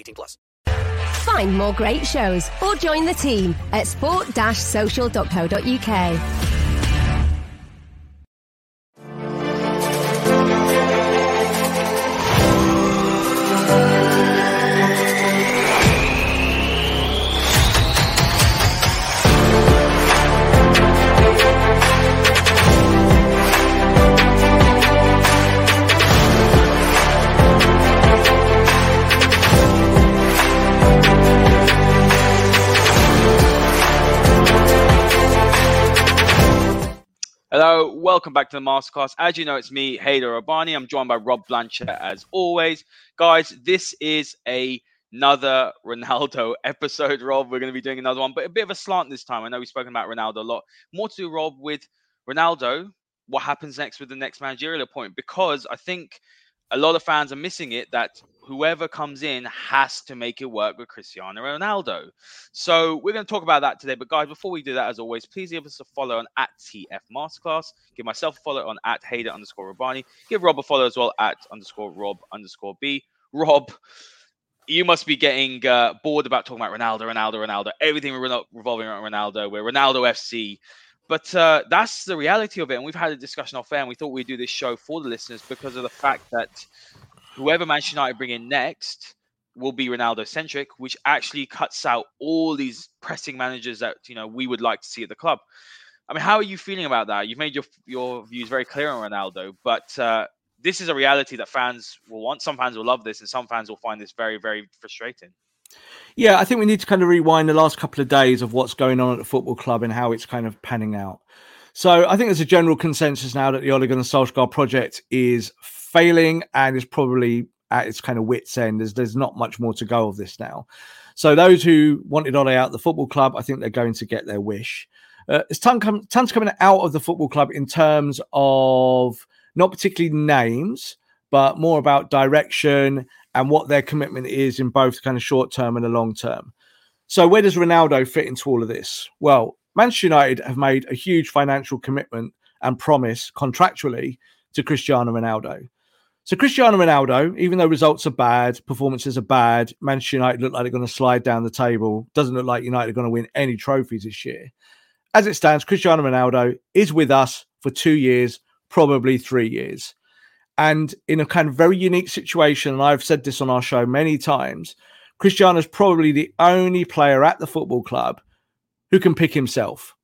18+. Find more great shows or join the team at sport-social.co.uk. Hello, welcome back to the Masterclass. As you know, it's me, Haider Rubbani. I'm joined by Rob Blanchett, as always. Guys, this is another Ronaldo episode, Rob. We're going to be doing another one, but a bit of a slant this time. I know we've spoken about Ronaldo a lot. More to do, Rob, with Ronaldo, what happens next with the next managerial appointment, because I think a lot of fans are missing it, that whoever comes in has to make it work with Cristiano Ronaldo. So we're going to talk about that today. But guys, before we do that, as always, please give us a follow on @TF Masterclass. Give myself a follow on @Haider_Rubbani. Give Rob a follow as well @_Rob_B. Rob, you must be getting bored about talking about Ronaldo. Everything revolving around Ronaldo. We're Ronaldo FC. But that's the reality of it. And we've had a discussion off air, and we thought we'd do this show for the listeners because of the fact that whoever Manchester United bring in next will be Ronaldo-centric, which actually cuts out all these pressing managers that, you know, we would like to see at the club. I mean, how are you feeling about that? You've made your views very clear on Ronaldo, but this is a reality that fans will want. Some fans will love this, and some fans will find this very, very frustrating. Yeah, I think we need to kind of rewind the last couple of days of what's going on at the football club and how it's kind of panning out. So I think there's a general consensus now that the Ole Gunnar Solskjaer project is failing and is probably at its kind of wit's end. There's not much more to go of this now. So those who wanted Ole out of the football club, I think they're going to get their wish. It's tons coming out of the football club in terms of not particularly names, but more about direction and what their commitment is in both kind of short term and the long term. So where does Ronaldo fit into all of this? Well, Manchester United have made a huge financial commitment and promise contractually to Cristiano Ronaldo. So Cristiano Ronaldo, even though results are bad, performances are bad, Manchester United look like they're going to slide down the table, doesn't look like United are going to win any trophies this year. As it stands, Cristiano Ronaldo is with us for 2 years, probably 3 years. And in a kind of very unique situation, and I've said this on our show many times, Cristiano's probably the only player at the football club who can pick himself.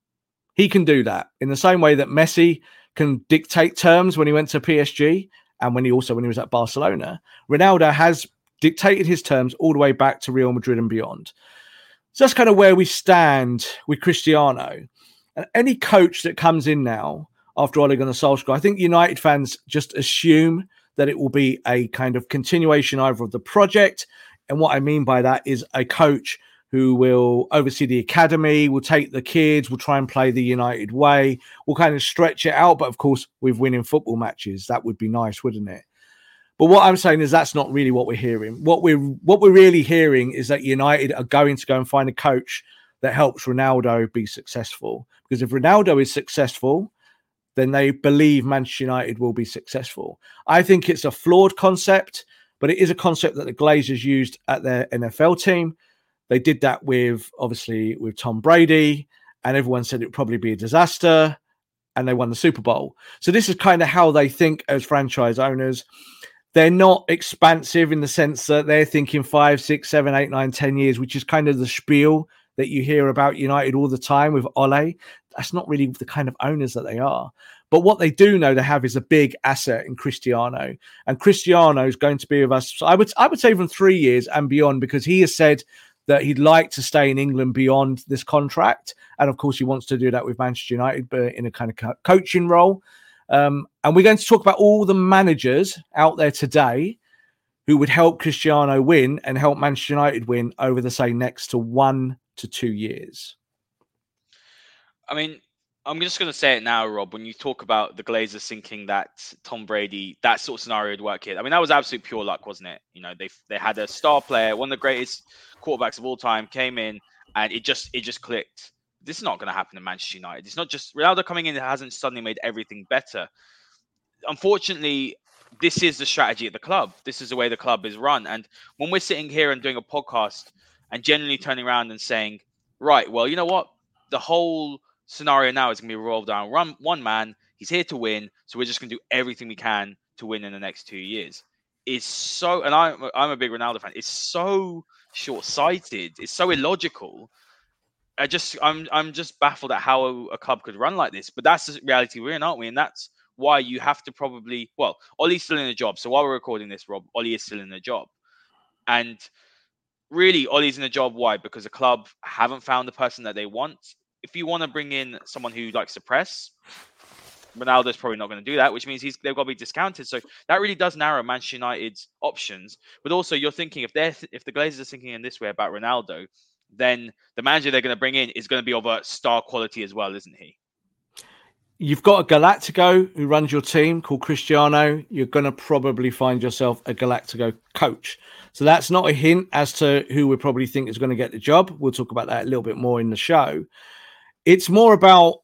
He can do that in the same way that Messi can dictate terms when he went to PSG and when he was at Barcelona. Ronaldo has dictated his terms all the way back to Real Madrid and beyond. So that's kind of where we stand with Cristiano. And any coach that comes in now, after Ole Gunnar Solskjaer, I think United fans just assume that it will be a kind of continuation either of the project. And what I mean by that is a coach who will oversee the academy, will take the kids, will try and play the United way, will kind of stretch it out. But of course, with winning football matches, that would be nice, wouldn't it? But what I'm saying is that's not really what we're hearing. What we're really hearing is that United are going to go and find a coach that helps Ronaldo be successful. Because if Ronaldo is successful, then they believe Manchester United will be successful. I think it's a flawed concept, but it is a concept that the Glazers used at their NFL team. They did that with, obviously, with Tom Brady, and everyone said it would probably be a disaster, and they won the Super Bowl. So this is kind of how they think as franchise owners. They're not expansive in the sense that they're thinking 5, 6, 7, 8, 9, 10 years, which is kind of the spiel that you hear about United all the time with Ole. That's not really the kind of owners that they are. But what they do know they have is a big asset in Cristiano. And Cristiano is going to be with us, so I would say, even 3 years and beyond, because he has said that he'd like to stay in England beyond this contract. And of course, he wants to do that with Manchester United, but in a kind of coaching role. And we're going to talk about all the managers out there today who would help Cristiano win and help Manchester United win over the, say, next to 1 to 2 years. I mean, I'm just going to say it now, Rob, when you talk about the Glazers thinking that Tom Brady, that sort of scenario would work here. I mean, that was absolute pure luck, wasn't it? You know, they had a star player, one of the greatest quarterbacks of all time, came in, and it just clicked. This is not going to happen to Manchester United. It's not just Ronaldo coming in that hasn't suddenly made everything better. Unfortunately, this is the strategy of the club. This is the way the club is run. And when we're sitting here and doing a podcast and generally turning around and saying, right, well, you know what? The whole scenario now is going to be revolved around one man. He's here to win. So we're just going to do everything we can to win in the next 2 years. It's so, and I'm a big Ronaldo fan. It's so short-sighted. It's so illogical. I'm just baffled at how a club could run like this. But that's the reality we're in, aren't we? And that's why you have to probably, well, Ollie's still in a job. So while we're recording this, Rob, Ollie is still in a job. And really, Ollie's in a job. Why? Because the club haven't found the person that they want. If you want to bring in someone who likes to press, Ronaldo's probably not going to do that, which means they've got to be discounted. So that really does narrow Manchester United's options. But also, you're thinking if the Glazers are thinking in this way about Ronaldo, then the manager they're going to bring in is going to be of a star quality as well, isn't he? You've got a Galactico who runs your team called Cristiano. You're going to probably find yourself a Galactico coach. So that's not a hint as to who we probably think is going to get the job. We'll talk about that a little bit more in the show. It's more about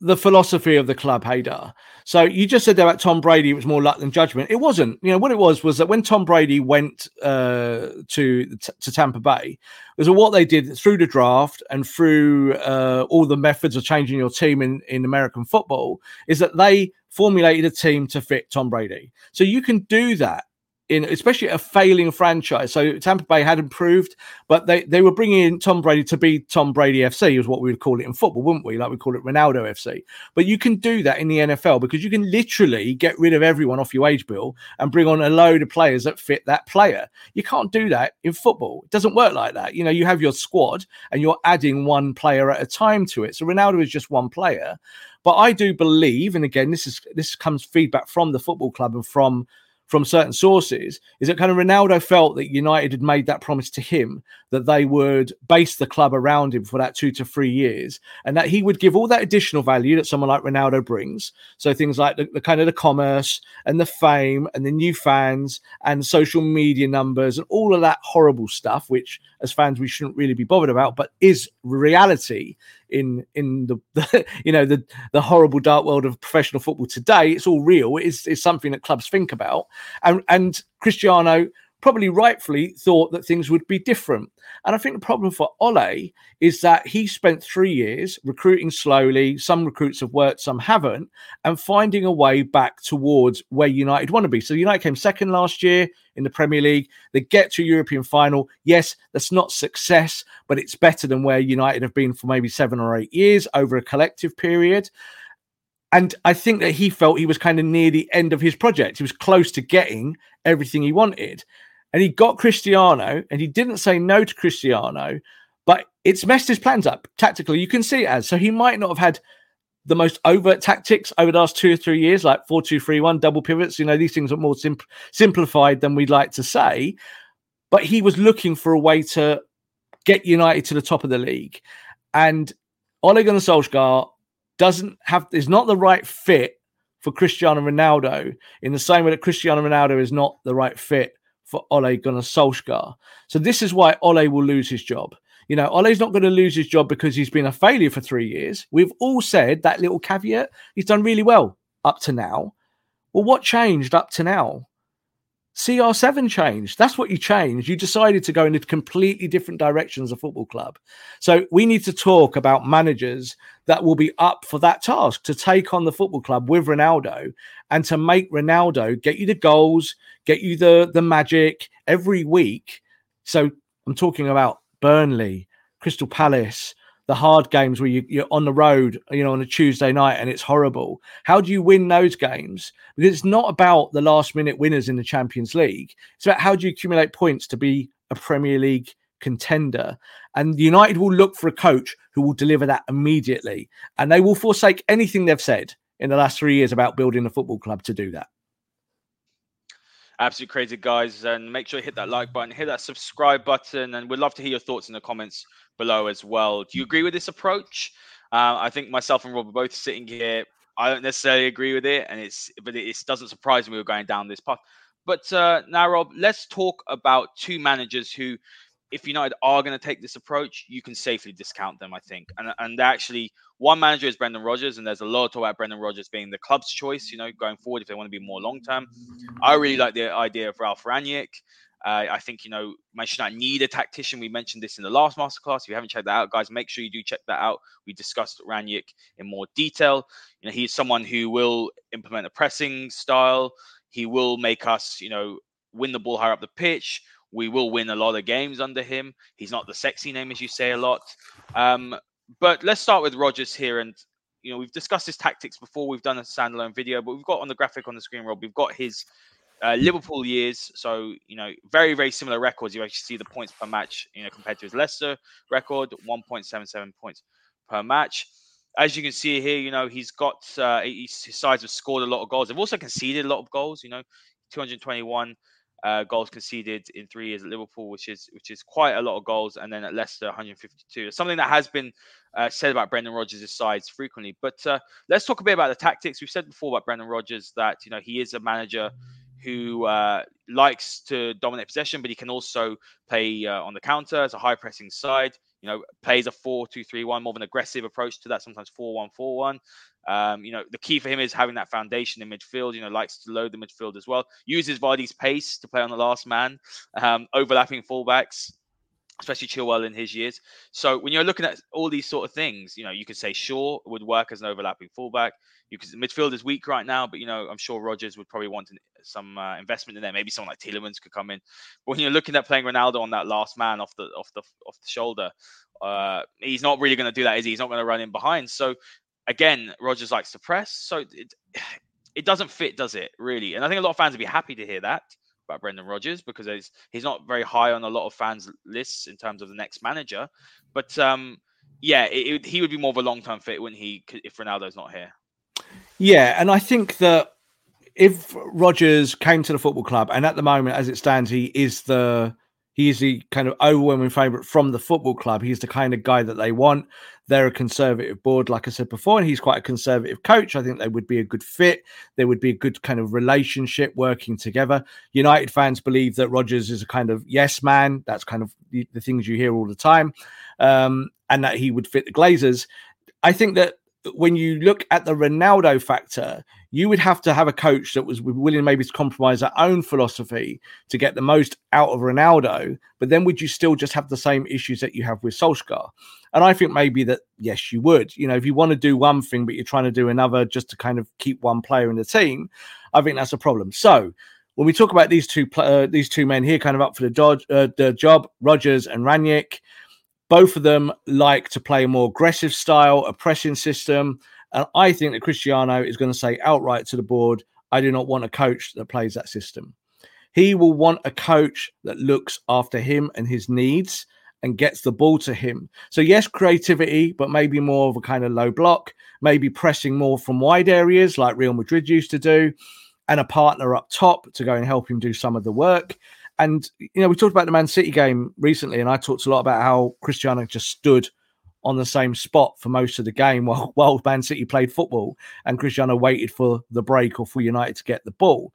the philosophy of the club, Haider. So you just said there about Tom Brady, it was more luck than judgment. It wasn't. You know, what it was that when Tom Brady went to Tampa Bay, was what they did through the draft and through all the methods of changing your team in American football, is that they formulated a team to fit Tom Brady. So you can do that, in especially a failing franchise. So Tampa Bay had improved, but they were bringing in Tom Brady to be Tom Brady FC, is what we would call it in football, wouldn't we? Like we call it Ronaldo FC. But you can do that in the NFL because you can literally get rid of everyone off your age bill and bring on a load of players that fit that player. You can't do that in football. It doesn't work like that. You know, you have your squad and you're adding one player at a time to it. So Ronaldo is just one player. But I do believe, and again, this comes feedback from the football club and from certain sources, is that kind of Ronaldo felt that United had made that promise to him that they would base the club around him for that 2 to 3 years and that he would give all that additional value that someone like Ronaldo brings. So things like the kind of the commerce and the fame and the new fans and social media numbers and all of that horrible stuff, which as fans, we shouldn't really be bothered about, but is reality in the you know, the horrible dark world of professional football today. It's all real. It's something that clubs think about. And Cristiano probably rightfully thought that things would be different. And I think the problem for Ole is that he spent 3 years recruiting slowly. Some recruits have worked, some haven't, and finding a way back towards where United want to be. So United came second last year in the Premier League. They get to European final. Yes, that's not success, but it's better than where United have been for maybe 7 or 8 years over a collective period. And I think that he felt he was kind of near the end of his project. He was close to getting everything he wanted. And he got Cristiano, and he didn't say no to Cristiano, but it's messed his plans up. Tactically, you can see it as. So he might not have had the most overt tactics over the last 2 or 3 years, like 4-2-3-1, double pivots. You know, these things are more simplified than we'd like to say. But he was looking for a way to get United to the top of the league. And Ole Gunnar Solskjaer is not the right fit for Cristiano Ronaldo in the same way that Cristiano Ronaldo is not the right fit for Ole Gunnar Solskjaer. So this is why Ole will lose his job. You know, Ole's not going to lose his job because he's been a failure for 3 years. We've all said that little caveat. He's done really well up to now. Well, what changed up to now? CR7 changed. That's what you changed. You decided to go in a completely different direction as a football club. So we need to talk about managers that will be up for that task, to take on the football club with Ronaldo and to make Ronaldo get you the goals, get you the magic every week. So I'm talking about Burnley, Crystal Palace, the hard games where you're on the road, you know, on a Tuesday night and it's horrible. How do you win those games? Because it's not about the last minute winners in the Champions League. It's about how do you accumulate points to be a Premier League contender. And United will look for a coach who will deliver that immediately. And they will forsake anything they've said in the last 3 years about building a football club to do that. Absolutely crazy, guys. And make sure you hit that like button, hit that subscribe button. And we'd love to hear your thoughts in the comments below as well. Do you agree with this approach? I think myself and Rob are both sitting here. I don't necessarily agree with it. But it doesn't surprise me we're going down this path. But now, Rob, let's talk about two managers who, if United are going to take this approach, you can safely discount them, I think. And actually, one manager is Brendan Rodgers, and there's a lot of talk about Brendan Rodgers being the club's choice, you know, going forward if they want to be more long-term. I really like the idea of Ralph Rangnick. I think, you know, Manchester United need a tactician. We mentioned this in the last masterclass. If you haven't checked that out, guys, make sure you do check that out. We discussed Rangnick in more detail. You know, he's someone who will implement a pressing style. He will make us, you know, win the ball higher up the pitch. We will win a lot of games under him. He's not the sexy name, as you say a lot. But let's start with Rodgers here. And, you know, we've discussed his tactics before. We've done a standalone video, but we've got on the graphic on the screen, Rob, we've got his Liverpool years. So, you know, very, very similar records. You actually see the points per match, you know, compared to his Leicester record, 1.77 points per match. As you can see here, you know, he's got, his sides have scored a lot of goals. They've also conceded a lot of goals, you know, 221. Goals conceded in 3 years at Liverpool, which is quite a lot of goals. And then at Leicester, 152. Something that has been said about Brendan Rodgers' sides frequently. But let's talk a bit about the tactics. We've said before about Brendan Rodgers that, you know, he is a manager who likes to dominate possession, but he can also play on the counter as a high-pressing side. You know, plays a 4-2-3-1, more of an aggressive approach to that, sometimes 4-1-4-1. You know, the key for him is having that foundation in midfield, you know, likes to load the midfield as well. Uses Vardy's pace to play on the last man, overlapping fullbacks, especially Chilwell in his years. So when you're looking at all these sort of things, you know, you could say Shaw would work as an overlapping fullback. Midfield is weak right now, but, you know, I'm sure Rodgers would probably want some investment in there. Maybe someone like Tielemans could come in. But when you're looking at playing Ronaldo on that last man off the shoulder, he's not really going to do that, is he? He's not going to run in behind. So, again, Rodgers likes to press. So it doesn't fit, does it, really? And I think a lot of fans would be happy to hear that about Brendan Rodgers, because he's not very high on a lot of fans' lists in terms of the next manager. But, yeah, he would be more of a long-term fit, wouldn't he, if Ronaldo's not here? Yeah, and I think that if Rodgers came to the football club, and at the moment, as it stands, he is the kind of overwhelming favourite from the football club. He's the kind of guy that they want. They're a conservative board, like I said before, and he's quite a conservative coach. I think they would be a good fit. There would be a good kind of relationship working together. United fans believe that Rodgers is a kind of yes man. That's kind of the things you hear all the time, and that he would fit the Glazers. I think that when you look at the Ronaldo factor, you would have to have a coach that was willing maybe to compromise their own philosophy to get the most out of Ronaldo. But then would you still just have the same issues that you have with Solskjaer? And I think maybe that, yes, you would. You know, if you want to do one thing, but you're trying to do another just to kind of keep one player in the team, I think that's a problem. So when we talk about these two men here kind of up for the job, Rodgers and Rangnick, both of them like to play a more aggressive style, a pressing system. And I think that Cristiano is going to say outright to the board, I do not want a coach that plays that system. He will want a coach that looks after him and his needs and gets the ball to him. So yes, creativity, but maybe more of a kind of low block, maybe pressing more from wide areas like Real Madrid used to do, and a partner up top to go and help him do some of the work. And, you know, we talked about the Man City game recently, and I talked a lot about how Cristiano just stood on the same spot for most of the game while Man City played football and Cristiano waited for the break or for United to get the ball.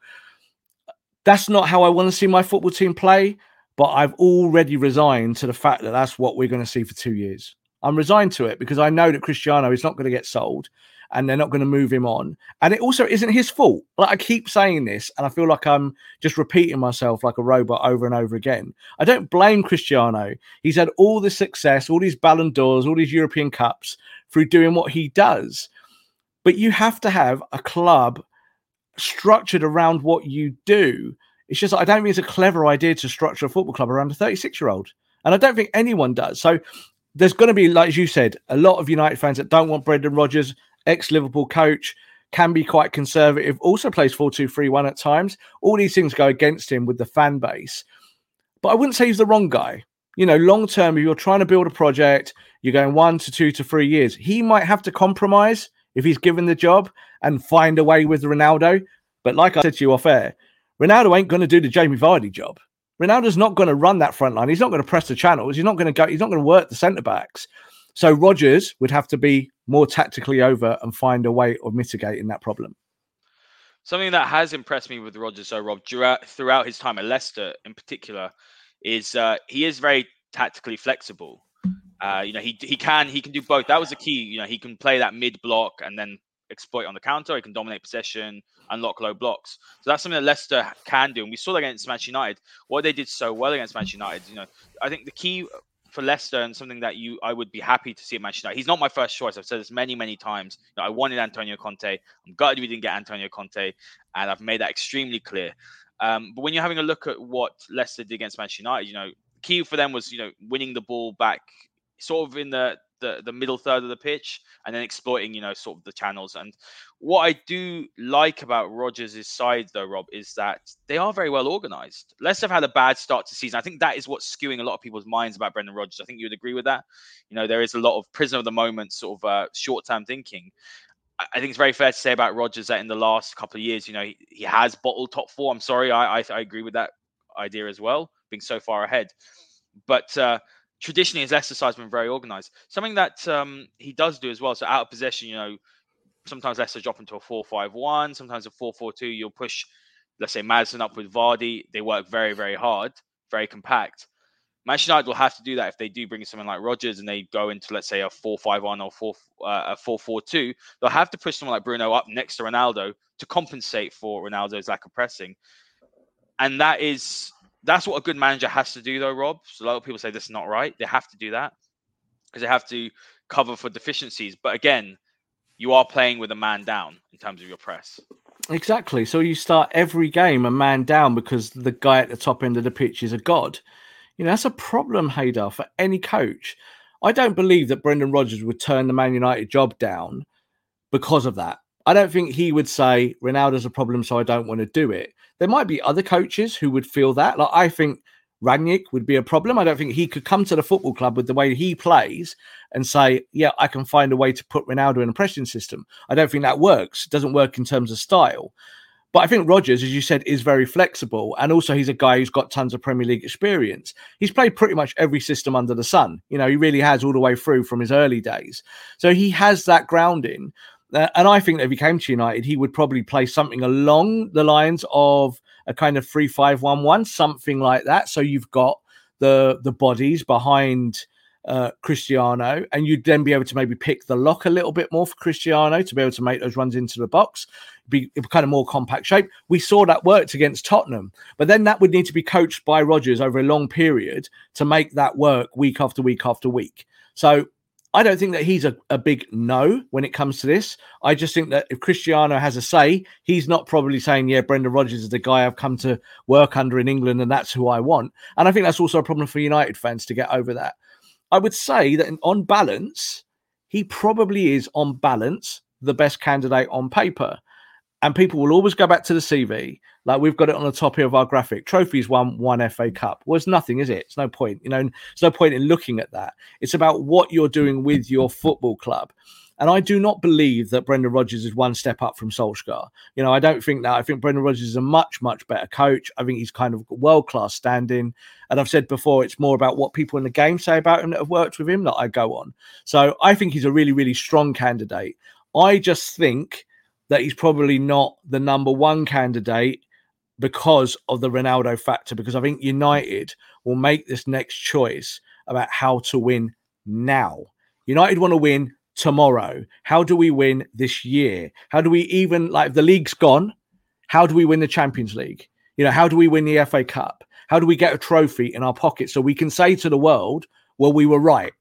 That's not how I want to see my football team play, but I've already resigned to the fact that that's what we're going to see for 2 years. I'm resigned to it because I know that Cristiano is not going to get sold and they're not going to move him on. And it also isn't his fault. Like, I keep saying this and I feel like I'm just repeating myself like a robot over and over again. I don't blame Cristiano. He's had all this success, all these Ballon d'Ors, all these European Cups through doing what he does. But you have to have a club structured around what you do. It's just, I don't think it's a clever idea to structure a football club around a 36-year-old. And I don't think anyone does. So there's going to be, like you said, a lot of United fans that don't want Brendan Rodgers, ex-Liverpool coach, can be quite conservative, also plays 4-2-3-1 at times. All these things go against him with the fan base. But I wouldn't say he's the wrong guy. You know, long-term, if you're trying to build a project, you're going 1 to 2 to 3 years. He might have to compromise if he's given the job and find a way with Ronaldo. But like I said to you off air, Ronaldo ain't going to do the Jamie Vardy job. Ronaldo's not going to run that front line. He's not going to press the channels. He's not going to go. He's not going to work the centre-backs. So Rodgers would have to be more tactically over and find a way of mitigating that problem. Something that has impressed me with Rodgers, though, Rob, throughout his time at Leicester in particular, is he is very tactically flexible. He can do both. That was the key. You know, he can play that mid-block and then exploit on the counter. He can dominate possession, unlock low blocks. So that's something that Leicester can do. And we saw that against Manchester United. What they did so well against Manchester United, you know, I think the key for Leicester and something that I would be happy to see at Manchester United. He's not my first choice. I've said this many, many times. You know, I wanted Antonio Conte. I'm gutted we didn't get Antonio Conte. And I've made that extremely clear. But when you're having a look at what Leicester did against Manchester United, you know, key for them was, you know, winning the ball back sort of in the middle third of the pitch and then exploiting, you know, sort of the channels. And what I do like about Rodgers' side, though, Rob, is that they are very well organised. Leicester have had a bad start to season. I think that is what's skewing a lot of people's minds about Brendan Rodgers. I think you would agree with that. You know, there is a lot of prisoner of the moment sort of short-term thinking. I think it's very fair to say about Rodgers that in the last couple of years, you know, he has bottled top four. I'm sorry. I agree with that idea as well, being so far ahead. But traditionally, his Leicester side's been very organised. Something that he does do as well. So out of possession, you know, sometimes Leicester drop into a 4-5-1, sometimes a 4-4-2. You'll push, let's say, Maddison up with Vardy. They work very, very hard, very compact. Manchester United will have to do that if they do bring someone like Rodgers and they go into, let's say, a 4-5-1 or a 4-4-2. They'll have to push someone like Bruno up next to Ronaldo to compensate for Ronaldo's lack of pressing. And that's what a good manager has to do, though, Rob. So a lot of people say this is not right. They have to do that because they have to cover for deficiencies. But again, you are playing with a man down in terms of your press. Exactly. So you start every game a man down because the guy at the top end of the pitch is a god. You know, that's a problem, Haider, for any coach. I don't believe that Brendan Rodgers would turn the Man United job down because of that. I don't think he would say Ronaldo's a problem, so I don't want to do it. There might be other coaches who would feel that. Like, I think Rangnick would be a problem. I don't think he could come to the football club with the way he plays and say, yeah, I can find a way to put Ronaldo in a pressing system. I don't think that works. It doesn't work in terms of style. But I think Rodgers, as you said, is very flexible. And also he's a guy who's got tons of Premier League experience. He's played pretty much every system under the sun. You know, he really has all the way through from his early days. So he has that grounding. And I think that if he came to United, he would probably play something along the lines of a kind of 3-5-1-1, something like that. So you've got the bodies behind Cristiano, and you'd then be able to maybe pick the lock a little bit more for Cristiano to be able to make those runs into the box, be kind of more compact shape. We saw that worked against Tottenham, but then that would need to be coached by Rodgers over a long period to make that work week after week after week. So I don't think that he's a big no when it comes to this. I just think that if Cristiano has a say, he's not probably saying, yeah, Brendan Rodgers is the guy I've come to work under in England and that's who I want. And I think that's also a problem for United fans to get over that. I would say that on balance, he probably is on balance the best candidate on paper. And people will always go back to the CV. Like, we've got it on the top here of our graphic. Trophies won, one FA Cup. Well, it's nothing, is it? It's no point. You know, there's no point in looking at that. It's about what you're doing with your football club. And I do not believe that Brendan Rodgers is one step up from Solskjaer. You know, I don't think that. I think Brendan Rodgers is a much, much better coach. I think he's kind of world-class standing. And I've said before, it's more about what people in the game say about him that have worked with him that I go on. So I think he's a really, really strong candidate. I just think that he's probably not the number one candidate because of the Ronaldo factor, because I think United will make this next choice about how to win now. United want to win tomorrow. How do we win this year? How do we even, like, if the league's gone, how do we win the Champions League? You know, how do we win the FA Cup? How do we get a trophy in our pocket so we can say to the world, well, we were right.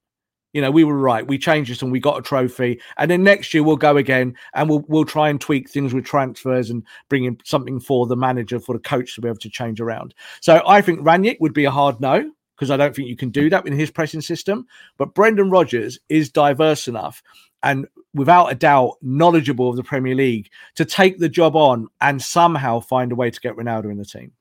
You know, we were right. We changed this and we got a trophy. And then next year we'll go again and we'll try and tweak things with transfers and bring in something for the manager, for the coach to be able to change around. So I think Rangnick would be a hard no, because I don't think you can do that in his pressing system. But Brendan Rodgers is diverse enough and without a doubt knowledgeable of the Premier League to take the job on and somehow find a way to get Ronaldo in the team.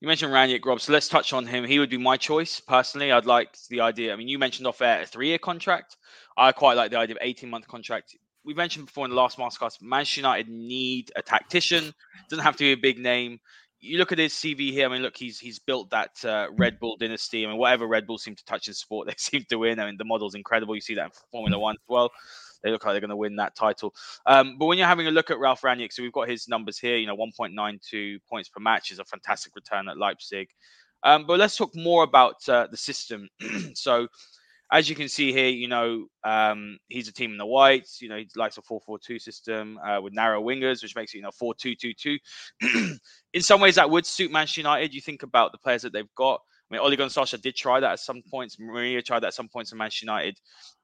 You mentioned Rangnick, Rob, so let's touch on him. He would be my choice. Personally, I'd like the idea. I mean, you mentioned off air a 3-year contract. I quite like the idea of 18-month contract. We mentioned before in the last masterclass, Manchester United need a tactician. It doesn't have to be a big name. You look at his CV here. I mean, look, he's built that Red Bull dynasty. I mean, whatever Red Bull seems to touch in sport, they seem to win. I mean, the model's incredible. You see that in Formula One as well. They look like they're going to win that title. But when you're having a look at Ralph Rangnick, so we've got his numbers here, you know, 1.92 points per match is a fantastic return at Leipzig. But let's talk more about the system. So as you can see here, you know, he's a team in the whites. You know, he likes a 4-4-2 system with narrow wingers, which makes it, you know, 4-2-2-2. In some ways, that would suit Manchester United. You think about the players that they've got. I mean, Ole Gunnar Solskjaer did try that at some points. Mourinho tried that at some points in Manchester United,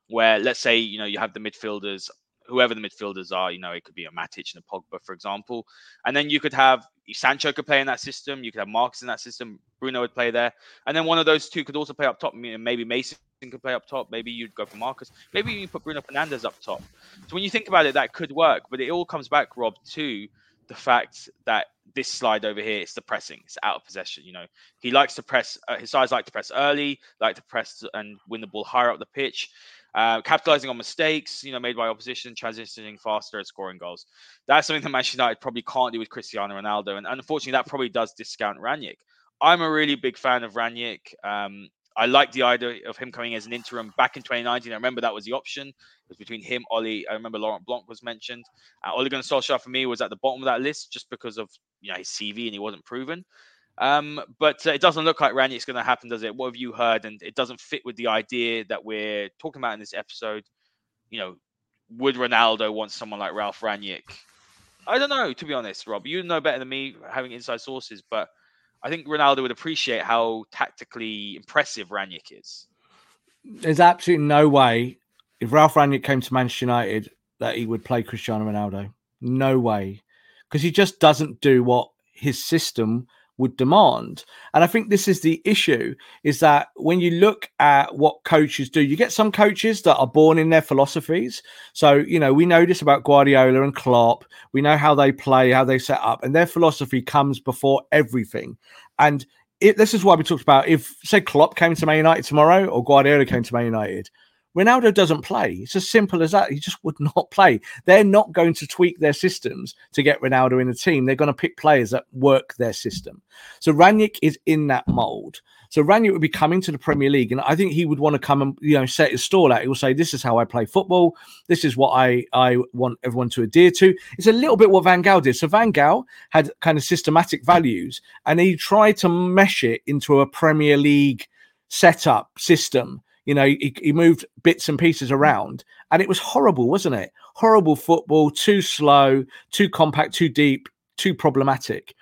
where let's say, you know, you have the midfielders, whoever the midfielders are, you know, it could be a Matic and a Pogba, for example. And then you could have Sancho could play in that system. You could have Marcus in that system. Bruno would play there. And then one of those two could also play up top. Maybe Mason could play up top. Maybe you'd go for Marcus. Maybe you put Bruno Fernandes up top. So when you think about it, that could work. But it all comes back, Rob, to the fact that this slide over here, it's the pressing. It's out of possession. You know, he likes to press. His sides like to press early, like to press and win the ball higher up the pitch. Capitalizing on mistakes, you know, made by opposition, transitioning faster and scoring goals. That's something that Manchester United probably can't do with Cristiano Ronaldo. And unfortunately, that probably does discount Rangnick. I'm a really big fan of Rangnick. I like the idea of him coming as an interim back in 2019. I remember that was the option. It was between him, Oli. I remember Laurent Blanc was mentioned. Ole Gunnar Solskjaer for me was at the bottom of that list just because of, you know, his CV and he wasn't proven. But it doesn't look like Rangnick's going to happen, does it? What have you heard? And it doesn't fit with the idea that we're talking about in this episode. You know, would Ronaldo want someone like Ralph Rangnick? I don't know, to be honest, Rob. You know better than me, having inside sources, but I think Ronaldo would appreciate how tactically impressive Rangnick is. There's absolutely no way, if Ralph Rangnick came to Manchester United, that he would play Cristiano Ronaldo. No way. Because he just doesn't do what his system would demand. And I think this is the issue, is that when you look at what coaches do, you get some coaches that are born in their philosophies. So, you know, we know this about Guardiola and Klopp. We know how they play, how they set up, and their philosophy comes before everything. And this is why we talked about, if, say, Klopp came to Man United tomorrow or Guardiola came to Man United, Ronaldo doesn't play. It's as simple as that. He just would not play. They're not going to tweak their systems to get Ronaldo in the team. They're going to pick players that work their system. So Rangnick is in that mold. So Rangnick would be coming to the Premier League, and I think he would want to come and, you know, set his stall out. He will say, this is how I play football. This is what I want everyone to adhere to. It's a little bit what Van Gaal did. So Van Gaal had kind of systematic values, and he tried to mesh it into a Premier League setup system. You know, he moved bits and pieces around, and it was horrible, wasn't it? Horrible football, too slow, too compact, too deep, too problematic.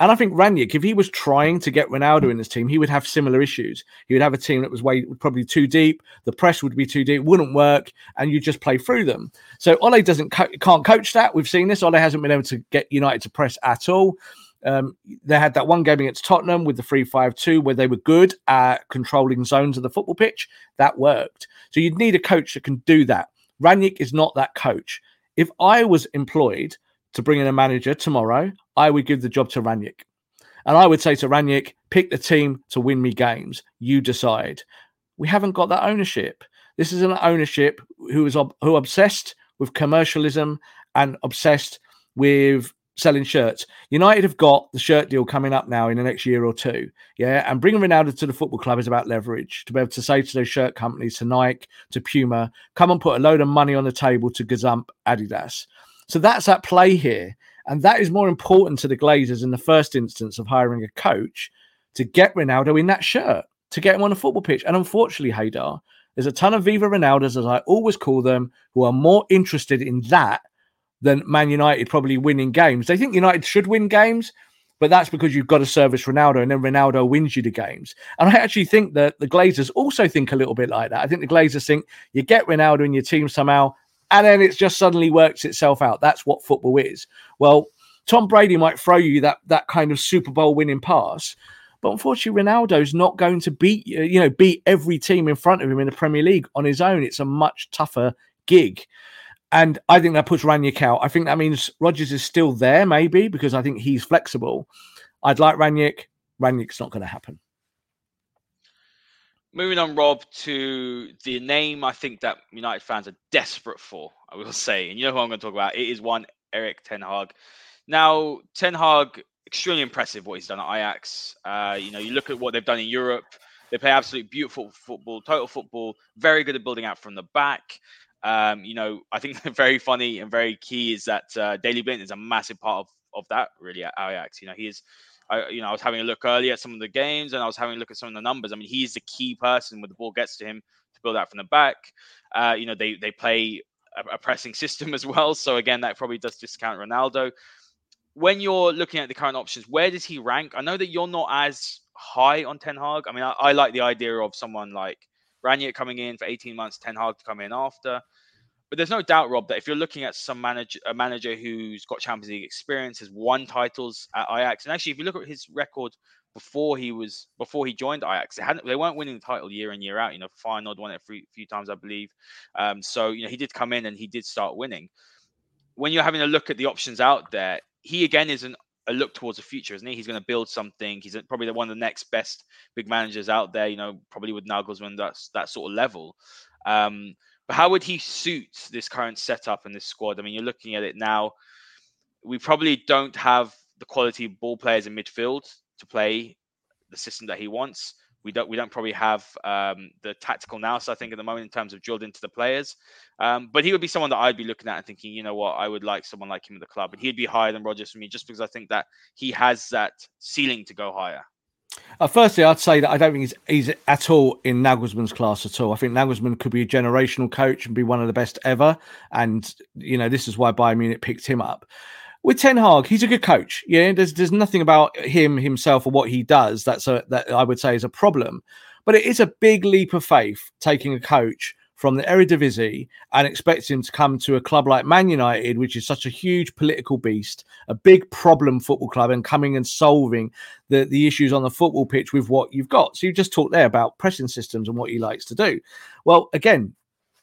And I think Rangnick, if he was trying to get Ronaldo in his team, he would have similar issues. He would have a team that was probably too deep. The press would be too deep, wouldn't work, and you just play through them. So Ole can't coach that. We've seen this. Ole hasn't been able to get United to press at all. They had that one game against Tottenham with the 3-5-2 where they were good at controlling zones of the football pitch. That worked. So you'd need a coach that can do that. Rangnick is not that coach. If I was employed to bring in a manager tomorrow, I would give the job to Rangnick. And I would say to Rangnick, pick the team to win me games. You decide. We haven't got that ownership. This is an ownership who obsessed with commercialism and obsessed with selling shirts. United have got the shirt deal coming up now in the next year or two. Yeah. And bringing Ronaldo to the football club is about leverage, to be able to say to those shirt companies, to Nike, to Puma, come and put a load of money on the table to gazump Adidas. So that's at play here. And that is more important to the Glazers in the first instance of hiring a coach to get Ronaldo in that shirt, to get him on the football pitch. And unfortunately, Haider, there's a ton of Viva Ronaldos, as I always call them, who are more interested in that than Man United probably winning games. They think United should win games, but that's because you've got to service Ronaldo and then Ronaldo wins you the games. And I actually think that the Glazers also think a little bit like that. I think the Glazers think you get Ronaldo in your team somehow, and then it just suddenly works itself out. That's what football is. Well, Tom Brady might throw you that kind of Super Bowl winning pass, but unfortunately, Ronaldo's not going to beat every team in front of him in the Premier League on his own. It's a much tougher gig. And I think that puts Rangnick out. I think that means Rodgers is still there, maybe, because I think he's flexible. I'd like Rangnick. Rangnick's not going to happen. Moving on, Rob, to the name I think that United fans are desperate for, I will say. And you know who I'm going to talk about. It is one Erik Ten Hag. Now, Ten Hag, extremely impressive what he's done at Ajax. You look at what they've done in Europe. They play absolute beautiful football, total football, very good at building out from the back. I think very funny and very key is that Daley Blind is a massive part of that, really, at Ajax. I was having a look earlier at some of the games and I was having a look at some of the numbers. I mean, he's the key person when the ball gets to him to build out from the back. They play a pressing system as well. So, again, that probably does discount Ronaldo. When you're looking at the current options, where does he rank? I know that you're not as high on Ten Hag. I mean, I like the idea of someone like Rangnick coming in for 18 months, Ten Hag to come in after. But there's no doubt, Rob, that if you're looking at a manager who's got Champions League experience, has won titles at Ajax, and actually if you look at his record before he joined Ajax, they weren't winning the title year in, year out. Feyenoord won it a few times, I believe. He did come in and he did start winning. When you're having a look at the options out there, he again is a look towards the future, isn't he? He's going to build something. He's probably one of the next best big managers out there, probably with Nagelsmann, that's that sort of level. But how would he suit this current setup and this squad? I mean, you're looking at it now. We probably don't have the quality ball players in midfield to play the system that he wants. We don't probably have the tactical nous, I think, at the moment in terms of drilled into the players. But he would be someone that I'd be looking at and thinking, you know what, I would like someone like him at the club. And he'd be higher than Rodgers for me just because I think that he has that ceiling to go higher. Firstly, I'd say that I don't think he's at all in Nagelsmann's class at all. I think Nagelsmann could be a generational coach and be one of the best ever. And, this is why Bayern Munich picked him up. With Ten Hag, he's a good coach. Yeah, there's nothing about himself or what he does that I would say is a problem. But it is a big leap of faith taking a coach from the Eredivisie and expecting him to come to a club like Man United, which is such a huge political beast, a big problem football club, and coming and solving the issues on the football pitch with what you've got. So you just talked there about pressing systems and what he likes to do. Well, again,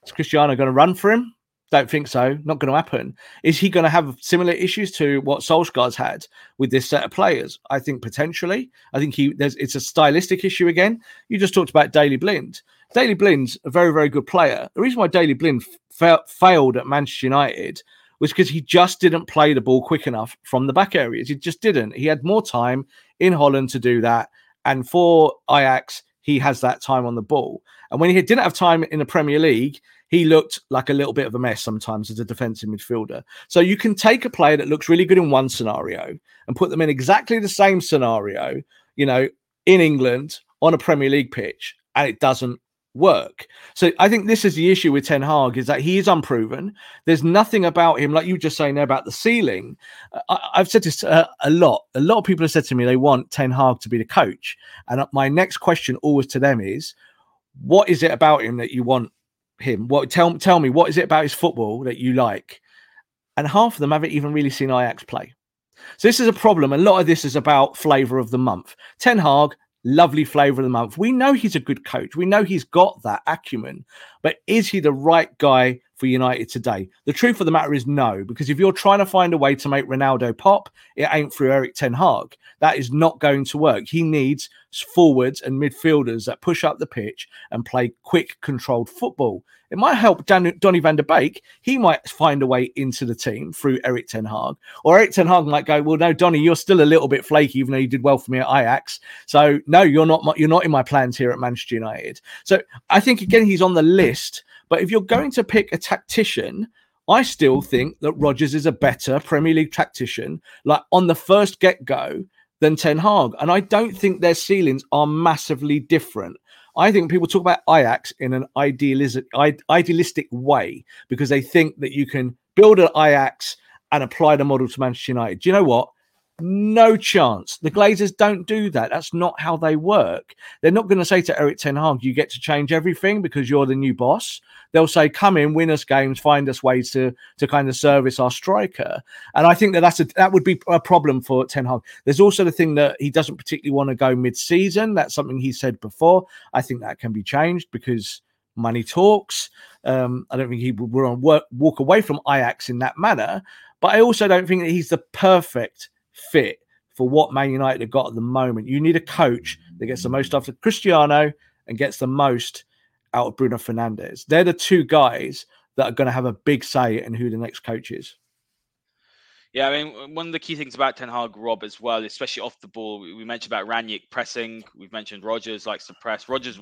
is Cristiano going to run for him? Don't think so. Not going to happen. Is he going to have similar issues to what Solskjaer's had with this set of players? I think potentially. I think it's a stylistic issue again. You just talked about Daley Blind. Daley Blind's a very, very good player. The reason why Daley Blind failed at Manchester United was because he just didn't play the ball quick enough from the back areas. He just didn't. He had more time in Holland to do that. And for Ajax, he has that time on the ball. And when he didn't have time in the Premier League, he looked like a little bit of a mess sometimes as a defensive midfielder. So you can take a player that looks really good in one scenario and put them in exactly the same scenario, in England on a Premier League pitch, and it doesn't work. So I think this is the issue with Ten Hag, is that he is unproven. There's nothing about him, like you were just saying there about the ceiling. I've said this a lot. A lot of people have said to me they want Ten Hag to be the coach. And my next question always to them is, what is it about him that you want him? Tell me, what is it about his football that you like? And half of them haven't even really seen Ajax play. So this is a problem. A lot of this is about flavour of the month. Ten Hag, lovely flavour of the month. We know he's a good coach. We know he's got that acumen. But is he the right guy for United today? The truth of the matter is no, because if you're trying to find a way to make Ronaldo pop, it ain't through Erik Ten Hag. That is not going to work. He needs forwards and midfielders that push up the pitch and play quick, controlled football. It might help Donny van de Beek. He might find a way into the team through Erik Ten Hag. Or Erik Ten Hag might go, well, no, Donny, you're still a little bit flaky, even though you did well for me at Ajax. So, no, you're not in my plans here at Manchester United. So I think, again, he's on the list. But if you're going to pick a tactician, I still think that Rodgers is a better Premier League tactician, like on the first get-go, than Ten Hag. And I don't think their ceilings are massively different. I think people talk about Ajax in an idealistic way because they think that you can build an Ajax and apply the model to Manchester United. Do you know what? No chance. The Glazers don't do that. That's not how they work. They're not going to say to Erik Ten Hag, you get to change everything because you're the new boss. They'll say, come in, win us games, find us ways to kind of service our striker. And I think that would be a problem for Ten Hag. There's also the thing that he doesn't particularly want to go mid-season. That's something he said before. I think that can be changed because money talks. I don't think he would walk away from Ajax in that manner. But I also don't think that he's the perfect fit for what Man United have got at the moment. You need a coach that gets the most out of Cristiano and gets the most out of Bruno Fernandes. They're the two guys that are going to have a big say in who the next coach is. Yeah, I mean, one of the key things about Ten Hag, Rob, as well, especially off the ball, we mentioned about Rangnick pressing. We've mentioned Rodgers likes to press. Rodgers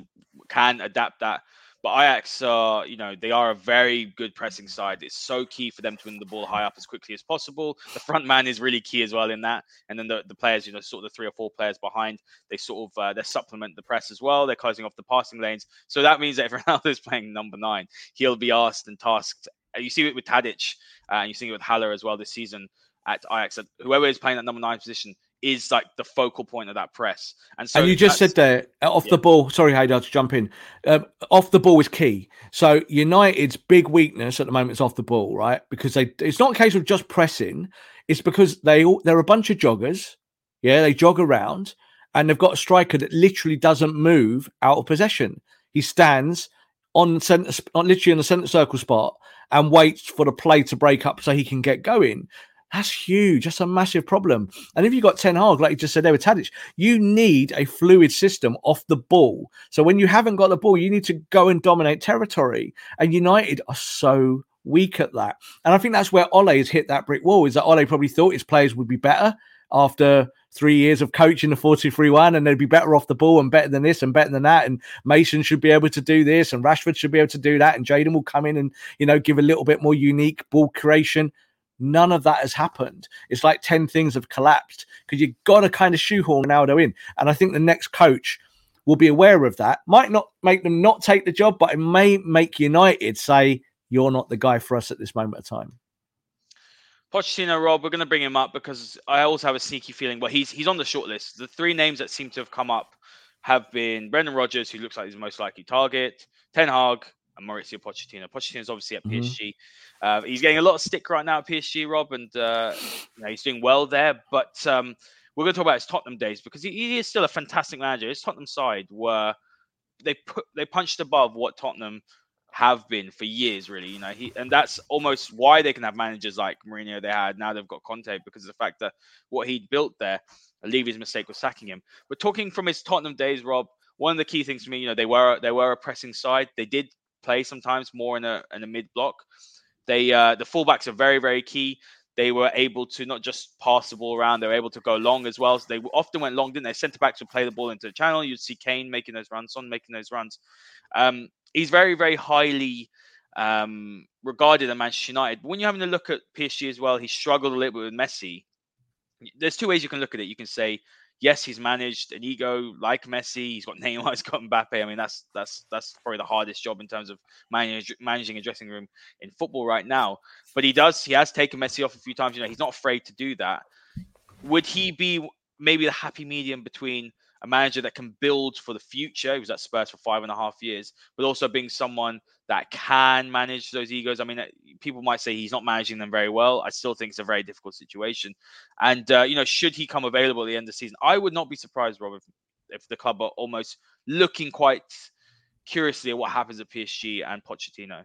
can adapt that. But Ajax, they are a very good pressing side. It's so key for them to win the ball high up as quickly as possible. The front man is really key as well in that. And then the players, sort of the three or four players behind, they sort of they supplement the press as well. They're closing off the passing lanes. So that means that if Ronaldo's playing number 9, he'll be asked and tasked. You see it with Tadic and you see it with Haller as well this season at Ajax. Whoever is playing that number 9 position is like the focal point of that press. And so, and you just said there, off the ball, sorry, Haider, to jump in, off the ball is key. So United's big weakness at the moment is off the ball, right? Because it's not a case of just pressing. It's because they're a bunch of joggers. Yeah, they jog around and they've got a striker that literally doesn't move out of possession. He stands on the centre circle spot and waits for the play to break up so he can get going. That's huge. That's a massive problem. And if you've got Ten Hag, like you just said there with Tadic, you need a fluid system off the ball. So when you haven't got the ball, you need to go and dominate territory. And United are so weak at that. And I think that's where Ole has hit that brick wall, is that Ole probably thought his players would be better after 3 years of coaching the 4-2-3-1, and they'd be better off the ball and better than this and better than that, and Mason should be able to do this and Rashford should be able to do that, and Jadon will come in and give a little bit more unique ball creation. None of that has happened. It's like 10 things have collapsed because you've got to kind of shoehorn Ronaldo in. And I think the next coach will be aware of that. Might not make them not take the job, but it may make United say, you're not the guy for us at this moment of time. Pochettino, Rob, we're going to bring him up because I also have a sneaky feeling, well, he's on the shortlist. The three names that seem to have come up have been Brendan Rodgers, who looks like he's the most likely target, Ten Hag, and Maurizio Pochettino. Pochettino's obviously at PSG. He's getting a lot of stick right now at PSG, Rob, and he's doing well there. But we're going to talk about his Tottenham days because he is still a fantastic manager. His Tottenham side were they punched above what Tottenham have been for years, really. And that's almost why they can have managers like Mourinho they had. Now they've got Conte because of the fact that what he'd built there. Levy's mistake was sacking him. But talking from his Tottenham days, Rob, one of the key things for me, they were a pressing side. They did play sometimes more in a mid block. They the fullbacks are very, very key. They were able to not just pass the ball around; they were able to go long as well. So they often went long, didn't they? Centre backs would play the ball into the channel. You'd see Kane making those runs, Son making those runs. He's very, very highly regarded at Manchester United. But when you're having a look at PSG as well, he struggled a little bit with Messi. There's two ways you can look at it. You can say, yes, he's managed an ego like Messi. He's got Neymar, he's got Mbappe. I mean, that's probably the hardest job in terms of managing a dressing room in football right now. But he has taken Messi off a few times. He's not afraid to do that. Would he be maybe the happy medium between a manager that can build for the future? He was at Spurs for 5.5 years, but also being someone that can manage those egos. I mean, people might say he's not managing them very well. I still think it's a very difficult situation. And, should he come available at the end of the season, I would not be surprised, Rob, if the club are almost looking quite curiously at what happens at PSG and Pochettino.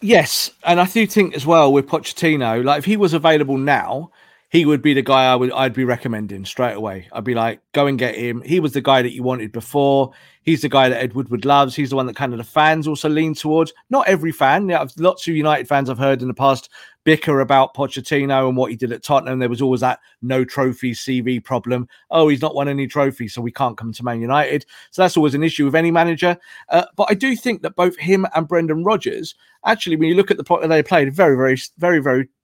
Yes. And I do think as well with Pochettino, like if he was available now, he would be the guy I'd be recommending straight away. I'd be like, go and get him. He was the guy that you wanted before. He's the guy that Ed Woodward loves. He's the one that kind of the fans also lean towards. Not every fan. You know, lots of United fans I've heard in the past bicker about Pochettino and what he did at Tottenham. There was always that no trophy CV problem. Oh, he's not won any trophies, so we can't come to Man United. So that's always an issue with any manager. But I do think that both him and Brendan Rodgers, actually, when you look at the plot that they played, very, very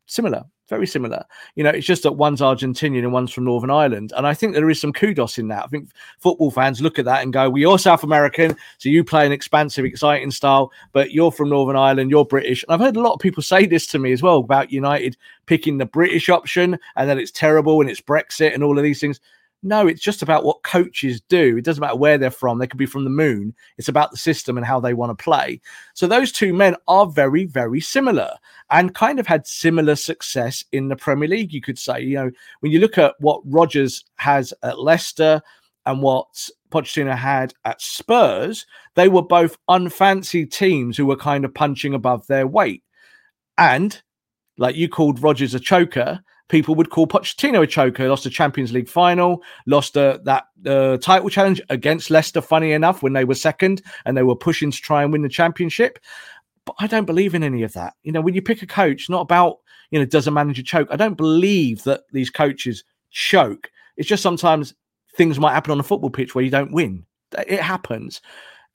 similar. Very similar. You know, it's just that one's Argentinian and one's from Northern Ireland. And I think there is some kudos in that. I think football fans look at that and go, well, you're South American, so you play an expansive, exciting style, but you're from Northern Ireland, you're British. And I've heard a lot of people say this to me as well about United picking the British option and that it's terrible and it's Brexit and all of these things. No, it's just about what coaches do. It doesn't matter where they're from. They could be from the moon. It's about the system and how they want to play. So those two men are very, very similar and kind of had similar success in the Premier League, you could say. You know, when you look at what Rodgers has at Leicester and what Pochettino had at Spurs, they were both unfancy teams who were kind of punching above their weight. And like you called Rodgers a choker, people would call Pochettino a choker. Lost a Champions League final, lost that title challenge against Leicester, funny enough, when they were second and they were pushing to try and win the championship. But I don't believe in any of that. You know, when you pick a coach, not about, you know, does a manager choke? I don't believe that these coaches choke. It's just sometimes things might happen on a football pitch where you don't win. It happens.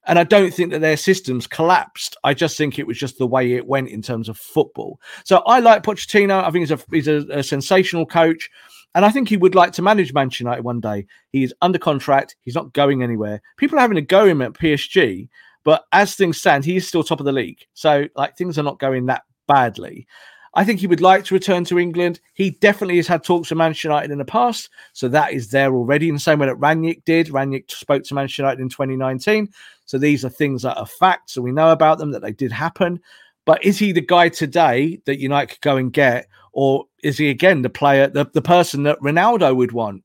And I don't think that their systems collapsed. I just think it was just the way it went in terms of football. So I like Pochettino. I think he's a sensational coach. And I think he would like to manage Manchester United one day. He is under contract. He's not going anywhere. People are having to go him at PSG. But as things stand, he is still top of the league. So like things are not going that badly. I think he would like to return to England. He definitely has had talks with Manchester United in the past, so that is there already. In the same way that Rangnick did. Rangnick spoke to Manchester United in 2019, so these are things that are facts, so we know about them, that they did happen. But is he the guy today that United could go and get, or is he, again, the player, the person that Ronaldo would want?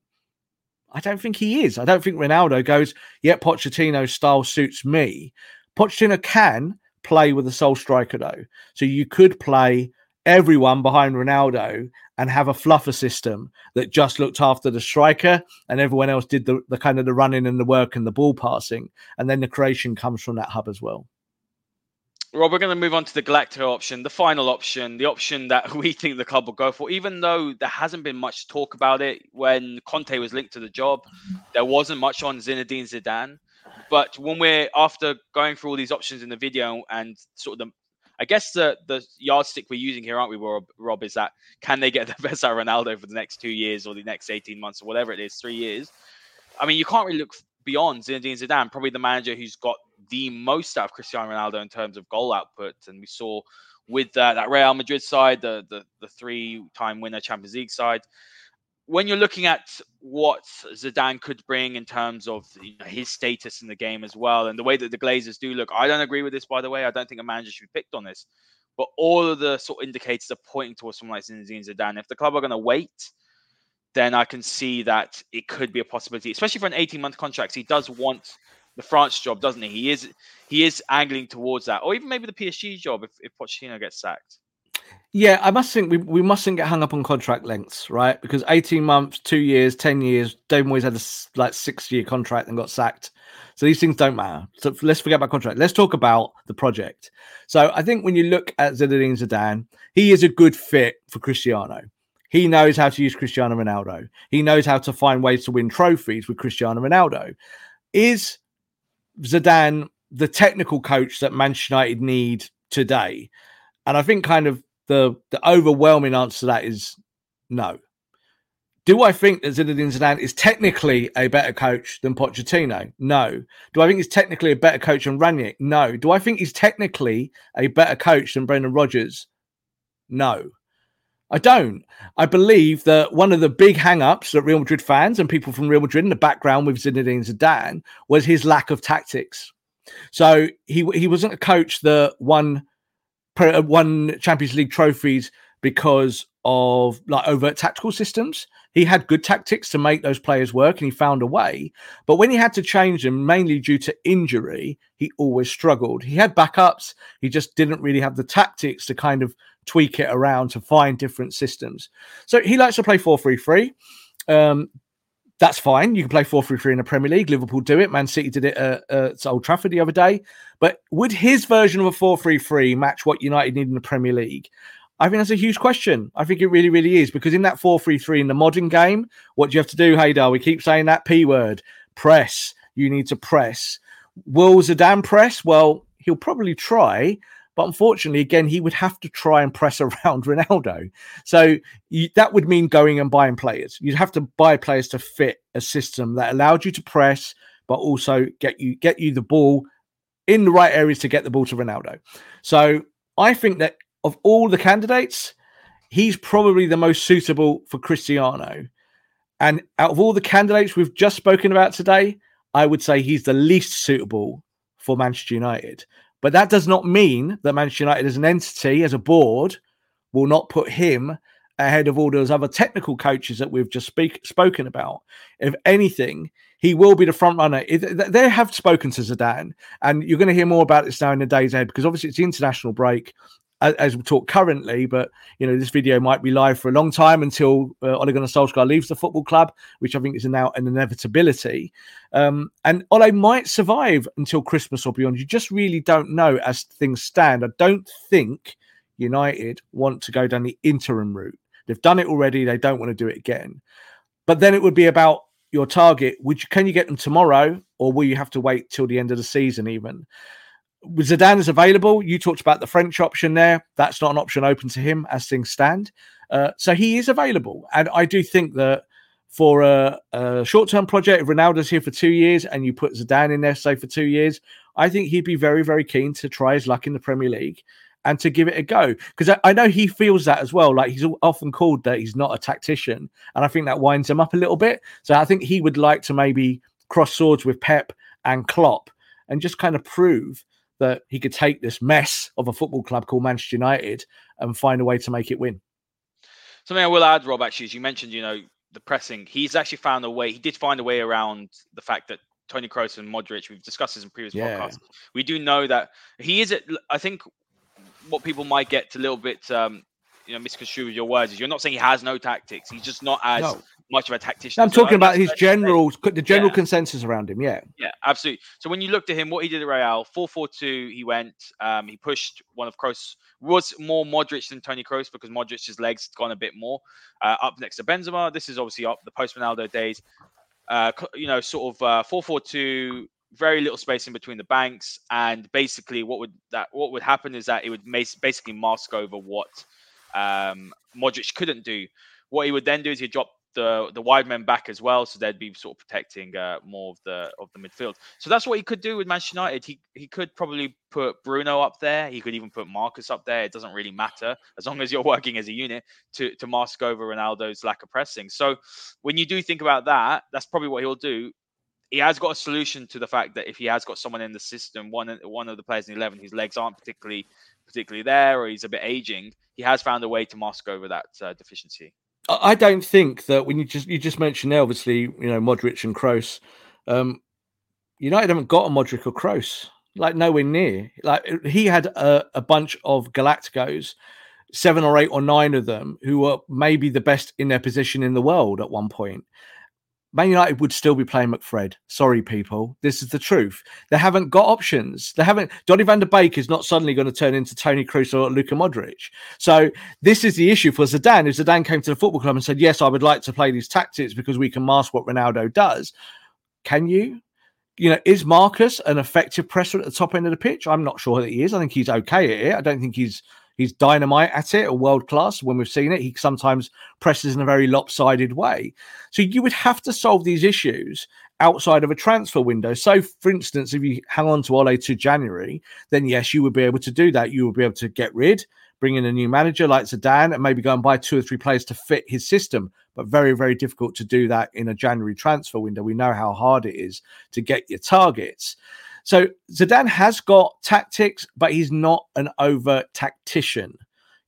I don't think he is. I don't think Ronaldo goes, yeah, Pochettino's style suits me. Pochettino can play with a sole striker, though, so you could play everyone behind Ronaldo and have a fluffer system that just looked after the striker and everyone else did the kind of the running and the work and the ball passing. And then the creation comes from that hub as well. Rob, we're going to move on to the Galactico option, the final option, the option that we think the club will go for, even though there hasn't been much talk about it. When Conte was linked to the job, there wasn't much on Zinedine Zidane. But when we're after going through all these options in the video and sort of the yardstick we're using here, aren't we, Rob, is that can they get the best out of Ronaldo for the next 2 years or the next 18 months or whatever it is, 3 years? I mean, you can't really look beyond Zinedine Zidane, probably the manager who's got the most out of Cristiano Ronaldo in terms of goal output. And we saw with that Real Madrid side, the three-time winner Champions League side. When you're looking at what Zidane could bring in terms of, you know, his status in the game as well, and the way that the Glazers do look, I don't agree with this, by the way. I don't think a manager should be picked on this. But all of the sort of indicators are pointing towards someone like Zinedine Zidane. If the club are going to wait, then I can see that it could be a possibility, especially for an 18-month contract. He does want the France job, doesn't he? He is angling towards that, or even maybe the PSG job if Pochettino gets sacked. Yeah, I must think we mustn't get hung up on contract lengths, right? Because 18 months, 2 years, 10 years, David Moyes had a 6-year contract and got sacked. So these things don't matter. So let's forget about contract. Let's talk about the project. So I think when you look at Zinedine Zidane, he is a good fit for Cristiano. He knows how to use Cristiano Ronaldo. He knows how to find ways to win trophies with Cristiano Ronaldo. Is Zidane the technical coach that Manchester United need today? And I think kind of the overwhelming answer to that is no. Do I think that Zinedine Zidane is technically a better coach than Pochettino? No. Do I think he's technically a better coach than Rangnick? No. Do I think he's technically a better coach than Brendan Rodgers? No. I don't. I believe that one of the big hang-ups that Real Madrid fans and people from Real Madrid in the background with Zinedine Zidane was his lack of tactics. So he wasn't a coach that won Champions League trophies because of like overt tactical systems. He had good tactics to make those players work and he found a way. But when he had to change them, mainly due to injury, he always struggled. He had backups. He just didn't really have the tactics to kind of tweak it around to find different systems. So he likes to play 4-3-3. That's fine. You can play 4-3-3 in the Premier League. Liverpool do it. Man City did it at Old Trafford the other day. But would his version of a 4-3-3 match what United need in the Premier League? I think that's a huge question. I think it really, really is. Because in that 4-3-3 in the modern game, what do you have to do, Haider? We keep saying that P word. Press. You need to press. Will Zidane press? Well, he'll probably try. But unfortunately, again, he would have to try and press around Ronaldo. So that would mean going and buying players. You'd have to buy players to fit a system that allowed you to press, but also get you the ball in the right areas to get the ball to Ronaldo. So I think that of all the candidates, he's probably the most suitable for Cristiano. And out of all the candidates we've just spoken about today, I would say he's the least suitable for Manchester United. But that does not mean that Manchester United as an entity, as a board, will not put him ahead of all those other technical coaches that we've just spoken about. If anything, he will be the front runner. They have spoken to Zidane, and you're going to hear more about this now in the days ahead, because obviously it's the international break as we talk currently, but you know, this video might be live for a long time until Ole Gunnar Solskjaer leaves the football club, which I think is now an inevitability. And Ole might survive until Christmas or beyond. You just really don't know as things stand. I don't think United want to go down the interim route. They've done it already. They don't want to do it again. But then it would be about your target. Can you get them tomorrow, or will you have to wait till the end of the season even? Zidane is available. You talked about the French option there. That's not an option open to him as things stand. So he is available. And I do think that for a short-term project, if Ronaldo's here for 2 years and you put Zidane in there, say, for 2 years, I think he'd be very, very keen to try his luck in the Premier League and to give it a go. Because I know he feels that as well. Like, he's often called that he's not a tactician. And I think that winds him up a little bit. So I think he would like to maybe cross swords with Pep and Klopp and just kind of prove that he could take this mess of a football club called Manchester United and find a way to make it win. Something I will add, Rob, actually, is you mentioned, you know, the pressing. He's actually found a way. He did find a way around the fact that Tony Kroos and Modric, we've discussed this in previous podcasts. We do know that he is, I think what people might get a little bit, misconstrued with your words is you're not saying he has no tactics. He's just not as much of a tactician. I'm talking about his general consensus around him. Yeah, absolutely. So when you looked at him, what he did at Real, 4-4-2, he went, he pushed one of Kroos, was more Modric than Tony Kroos because Modric's legs had gone a bit more up next to Benzema. This is obviously up the post-Ronaldo days, 4-4-2, very little space in between the banks. And basically what would happen is that it would basically mask over what Modric couldn't do. What he would then do is he'd drop the wide men back as well, so they'd be sort of protecting more of the midfield. So that's what he could do with Manchester United. He could probably put Bruno up there. He could even put Marcus up there. It doesn't really matter as long as you're working as a unit to mask over Ronaldo's lack of pressing. So when you do think about that, that's probably what he'll do. He has got a solution to the fact that if he has got someone in the system, one of the players in the 11 whose legs aren't particularly there, or he's a bit aging, he has found a way to mask over that deficiency. I don't think that when you just mentioned there, obviously, Modric and Kroos, United haven't got a Modric or Kroos, like nowhere near. Like, he had a bunch of Galacticos, 7 or 8 or 9 of them, who were maybe the best in their position in the world at one point. Man United would still be playing McFred. Sorry, people. This is the truth. They haven't got options. They haven't. Donny van de Beek is not suddenly going to turn into Tony Kroos or Luka Modric. So this is the issue for Zidane. If Zidane came to the football club and said, yes, I would like to play these tactics because we can mask what Ronaldo does. Can you? Is Marcus an effective presser at the top end of the pitch? I'm not sure that he is. I think he's okay at it. I don't think he's dynamite at it, or world-class. When we've seen it, he sometimes presses in a very lopsided way. So you would have to solve these issues outside of a transfer window. So, for instance, if you hang on to Ole to January, then yes, you would be able to do that. You would be able to get rid, bring in a new manager like Zidane, and maybe go and buy 2 or 3 players to fit his system. But very, very difficult to do that in a January transfer window. We know how hard it is to get your targets. So Zidane has got tactics, but he's not an overt tactician.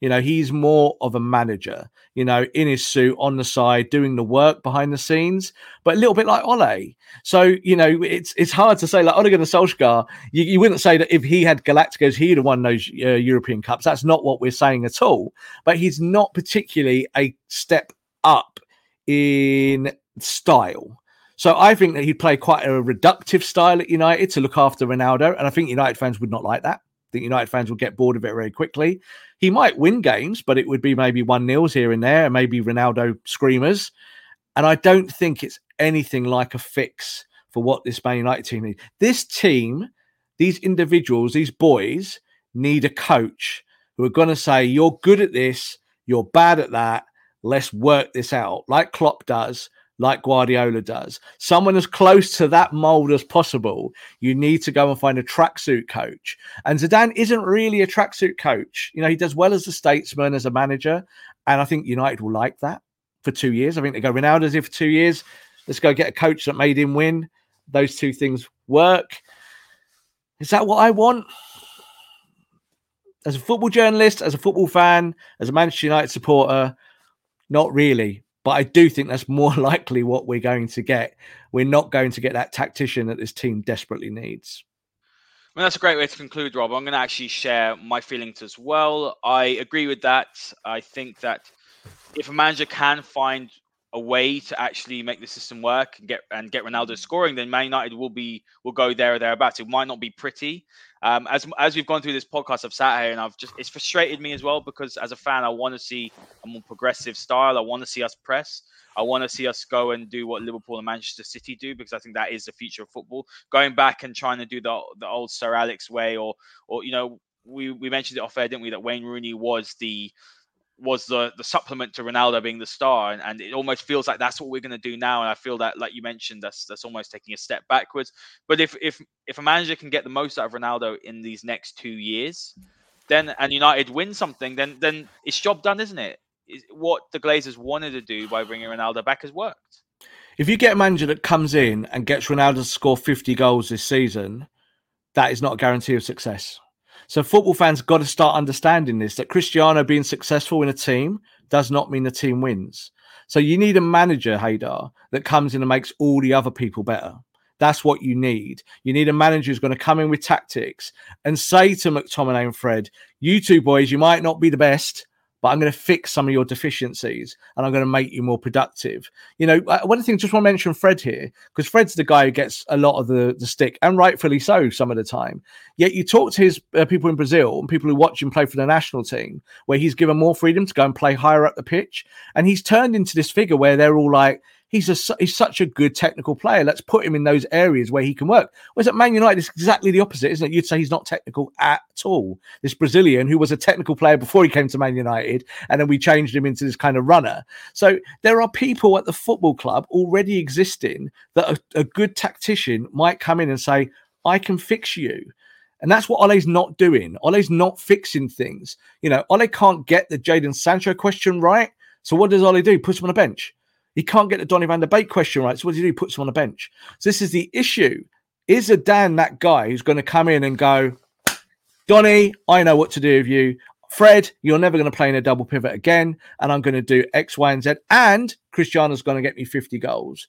You know, he's more of a manager, you know, in his suit, on the side, doing the work behind the scenes, but a little bit like Ole. So, you know, it's hard to say, like, Ole Gunnar Solskjaer, you wouldn't say that if he had Galacticos, he'd have won those European Cups. That's not what we're saying at all. But he's not particularly a step up in style. So I think that he'd play quite a reductive style at United to look after Ronaldo. And I think United fans would not like that. I think United fans will get bored of it very quickly. He might win games, but it would be maybe 1-0s here and there, and maybe Ronaldo screamers. And I don't think it's anything like a fix for what this Man United team needs. This team, these individuals, these boys need a coach who are going to say, you're good at this, you're bad at that, let's work this out, like Klopp does, like Guardiola does. Someone as close to that mold as possible. You need to go and find a tracksuit coach. And Zidane isn't really a tracksuit coach. You know, he does well as a statesman, as a manager. And I think United will like that for 2 years. I think they go, Ronaldo's here for 2 years. Let's go get a coach that made him win. Those two things work. Is that what I want? As a football journalist, as a football fan, as a Manchester United supporter, not really. But I do think that's more likely what we're going to get. We're not going to get that tactician that this team desperately needs. Well, that's a great way to conclude, Rob. I'm going to actually share my feelings as well. I agree with that. I think that if a manager can find a way to actually make the system work and get Ronaldo scoring, then Man United will go there or thereabouts. It might not be pretty. As we've gone through this podcast, I've sat here and it's frustrated me as well, because as a fan, I want to see a more progressive style. I want to see us press. I want to see us go and do what Liverpool and Manchester City do, because I think that is the future of football. Going back and trying to do the old Sir Alex way, or you know, we mentioned it off air, didn't we, that Wayne Rooney was the supplement to Ronaldo being the star. And it almost feels like that's what we're going to do now. And I feel that, like you mentioned, that's almost taking a step backwards. But if a manager can get the most out of Ronaldo in these next 2 years, then, and United win something, then it's job done, isn't it? What the Glazers wanted to do by bringing Ronaldo back has worked. If you get a manager that comes in and gets Ronaldo to score 50 goals this season, that is not a guarantee of success. So football fans got to start understanding this, that Cristiano being successful in a team does not mean the team wins. So you need a manager, Haider, that comes in and makes all the other people better. That's what you need. You need a manager who's going to come in with tactics and say to McTominay and Fred, you two boys, you might not be the best, but I'm going to fix some of your deficiencies and I'm going to make you more productive. You know, one thing, just want to mention Fred here, because Fred's the guy who gets a lot of the stick, and rightfully so some of the time. Yet you talk to his people in Brazil and people who watch him play for the national team, where he's given more freedom to go and play higher up the pitch. And he's turned into this figure where they're all like, he's such a good technical player. Let's put him in those areas where he can work. Whereas at Man United, it's exactly the opposite, isn't it? You'd say he's not technical at all. This Brazilian who was a technical player before he came to Man United, and then we changed him into this kind of runner. So there are people at the football club already existing that a good tactician might come in and say, I can fix you. And that's what Ole's not doing. Ole's not fixing things. You know, Ole can't get the Jadon Sancho question right. So what does Ole do? Puts him on a bench. He can't get the Donny van de Beek question right. So what do you do? Puts him on a bench. So this is the issue. Is Zidane that guy who's going to come in and go, Donny, I know what to do with you. Fred, you're never going to play in a double pivot again. And I'm going to do X, Y, and Z. And Cristiano's going to get me 50 goals.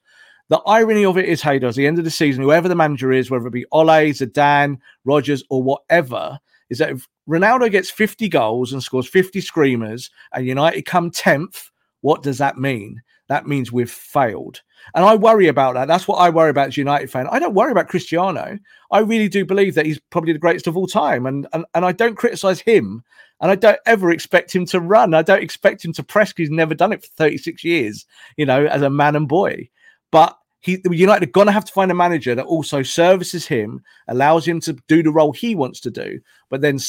The irony of it is, Haider, at the end of the season, whoever the manager is, whether it be Ole, Zidane, Rodgers, or whatever, is that if Ronaldo gets 50 goals and scores 50 screamers and United come 10th, what does that mean? That means we've failed. And I worry about that. That's what I worry about as a United fan. I don't worry about Cristiano. I really do believe that he's probably the greatest of all time. And I don't criticize him. And I don't ever expect him to run. I don't expect him to press, because he's never done it for 36 years, you know, as a man and boy. But United are going to have to find a manager that also services him, allows him to do the role he wants to do, but then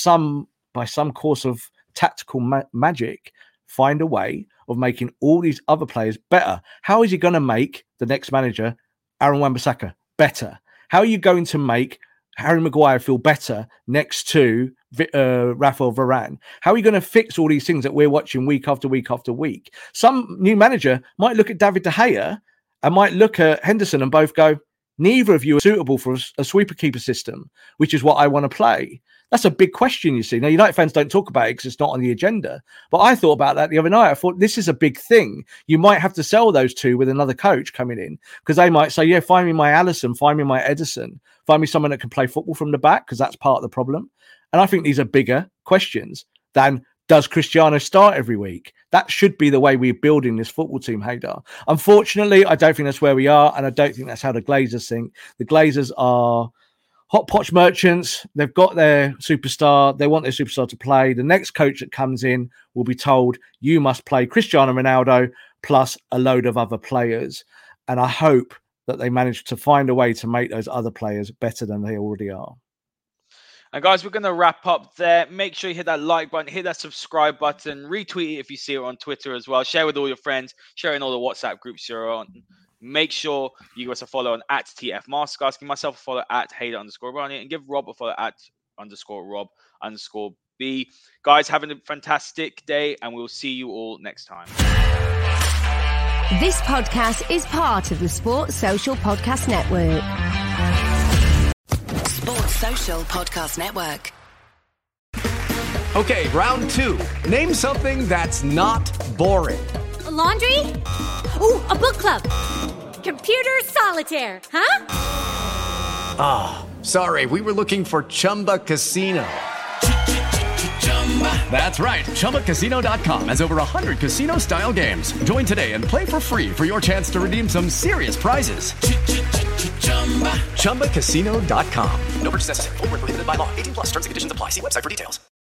by some course of tactical magic, find a way of making all these other players better. How is he going to make the next manager, Aaron Wan-Bissaka, better? How are you going to make Harry Maguire feel better next to Raphael Varane? How are you going to fix all these things that we're watching week after week after week? Some new manager might look at David De Gea and might look at Henderson and both go, Neither of you are suitable for a sweeper-keeper system, which is what I want to play. That's a big question, you see. Now, United fans don't talk about it because it's not on the agenda. But I thought about that the other night. I thought, this is a big thing. You might have to sell those two with another coach coming in, because they might say, yeah, find me my Alisson, find me my Edison, find me someone that can play football from the back, because that's part of the problem. And I think these are bigger questions than, does Cristiano start every week? That should be the way we're building this football team, Haider. Unfortunately, I don't think that's where we are, and I don't think that's how the Glazers think. The Glazers are hotchpotch merchants. They've got their superstar. They want their superstar to play. The next coach that comes in will be told, you must play Cristiano Ronaldo plus a load of other players. And I hope that they manage to find a way to make those other players better than they already are. And guys, we're going to wrap up there. Make sure you hit that like button, hit that subscribe button, retweet it if you see it on Twitter as well. Share with all your friends, share in all the WhatsApp groups you're on. Make sure you give us a follow on @TFMasterclass. Give myself a follow @Haider_Ronnie and give Rob a follow @Rob_B. Guys, having a fantastic day, and we'll see you all next time. This podcast is part of the Sports Social Podcast Network. Social Podcast Network. Okay, round two. Name something that's not boring. A laundry? Ooh, a book club. Computer solitaire, huh? Ah, oh, sorry, we were looking for Chumba Casino. That's right, ChumbaCasino.com has over 100 casino-style games. Join today and play for free for your chance to redeem some serious prizes. ChumbaCasino.com. No purchase necessary. Void where prohibited by law. 18+ terms and conditions apply. See website for details.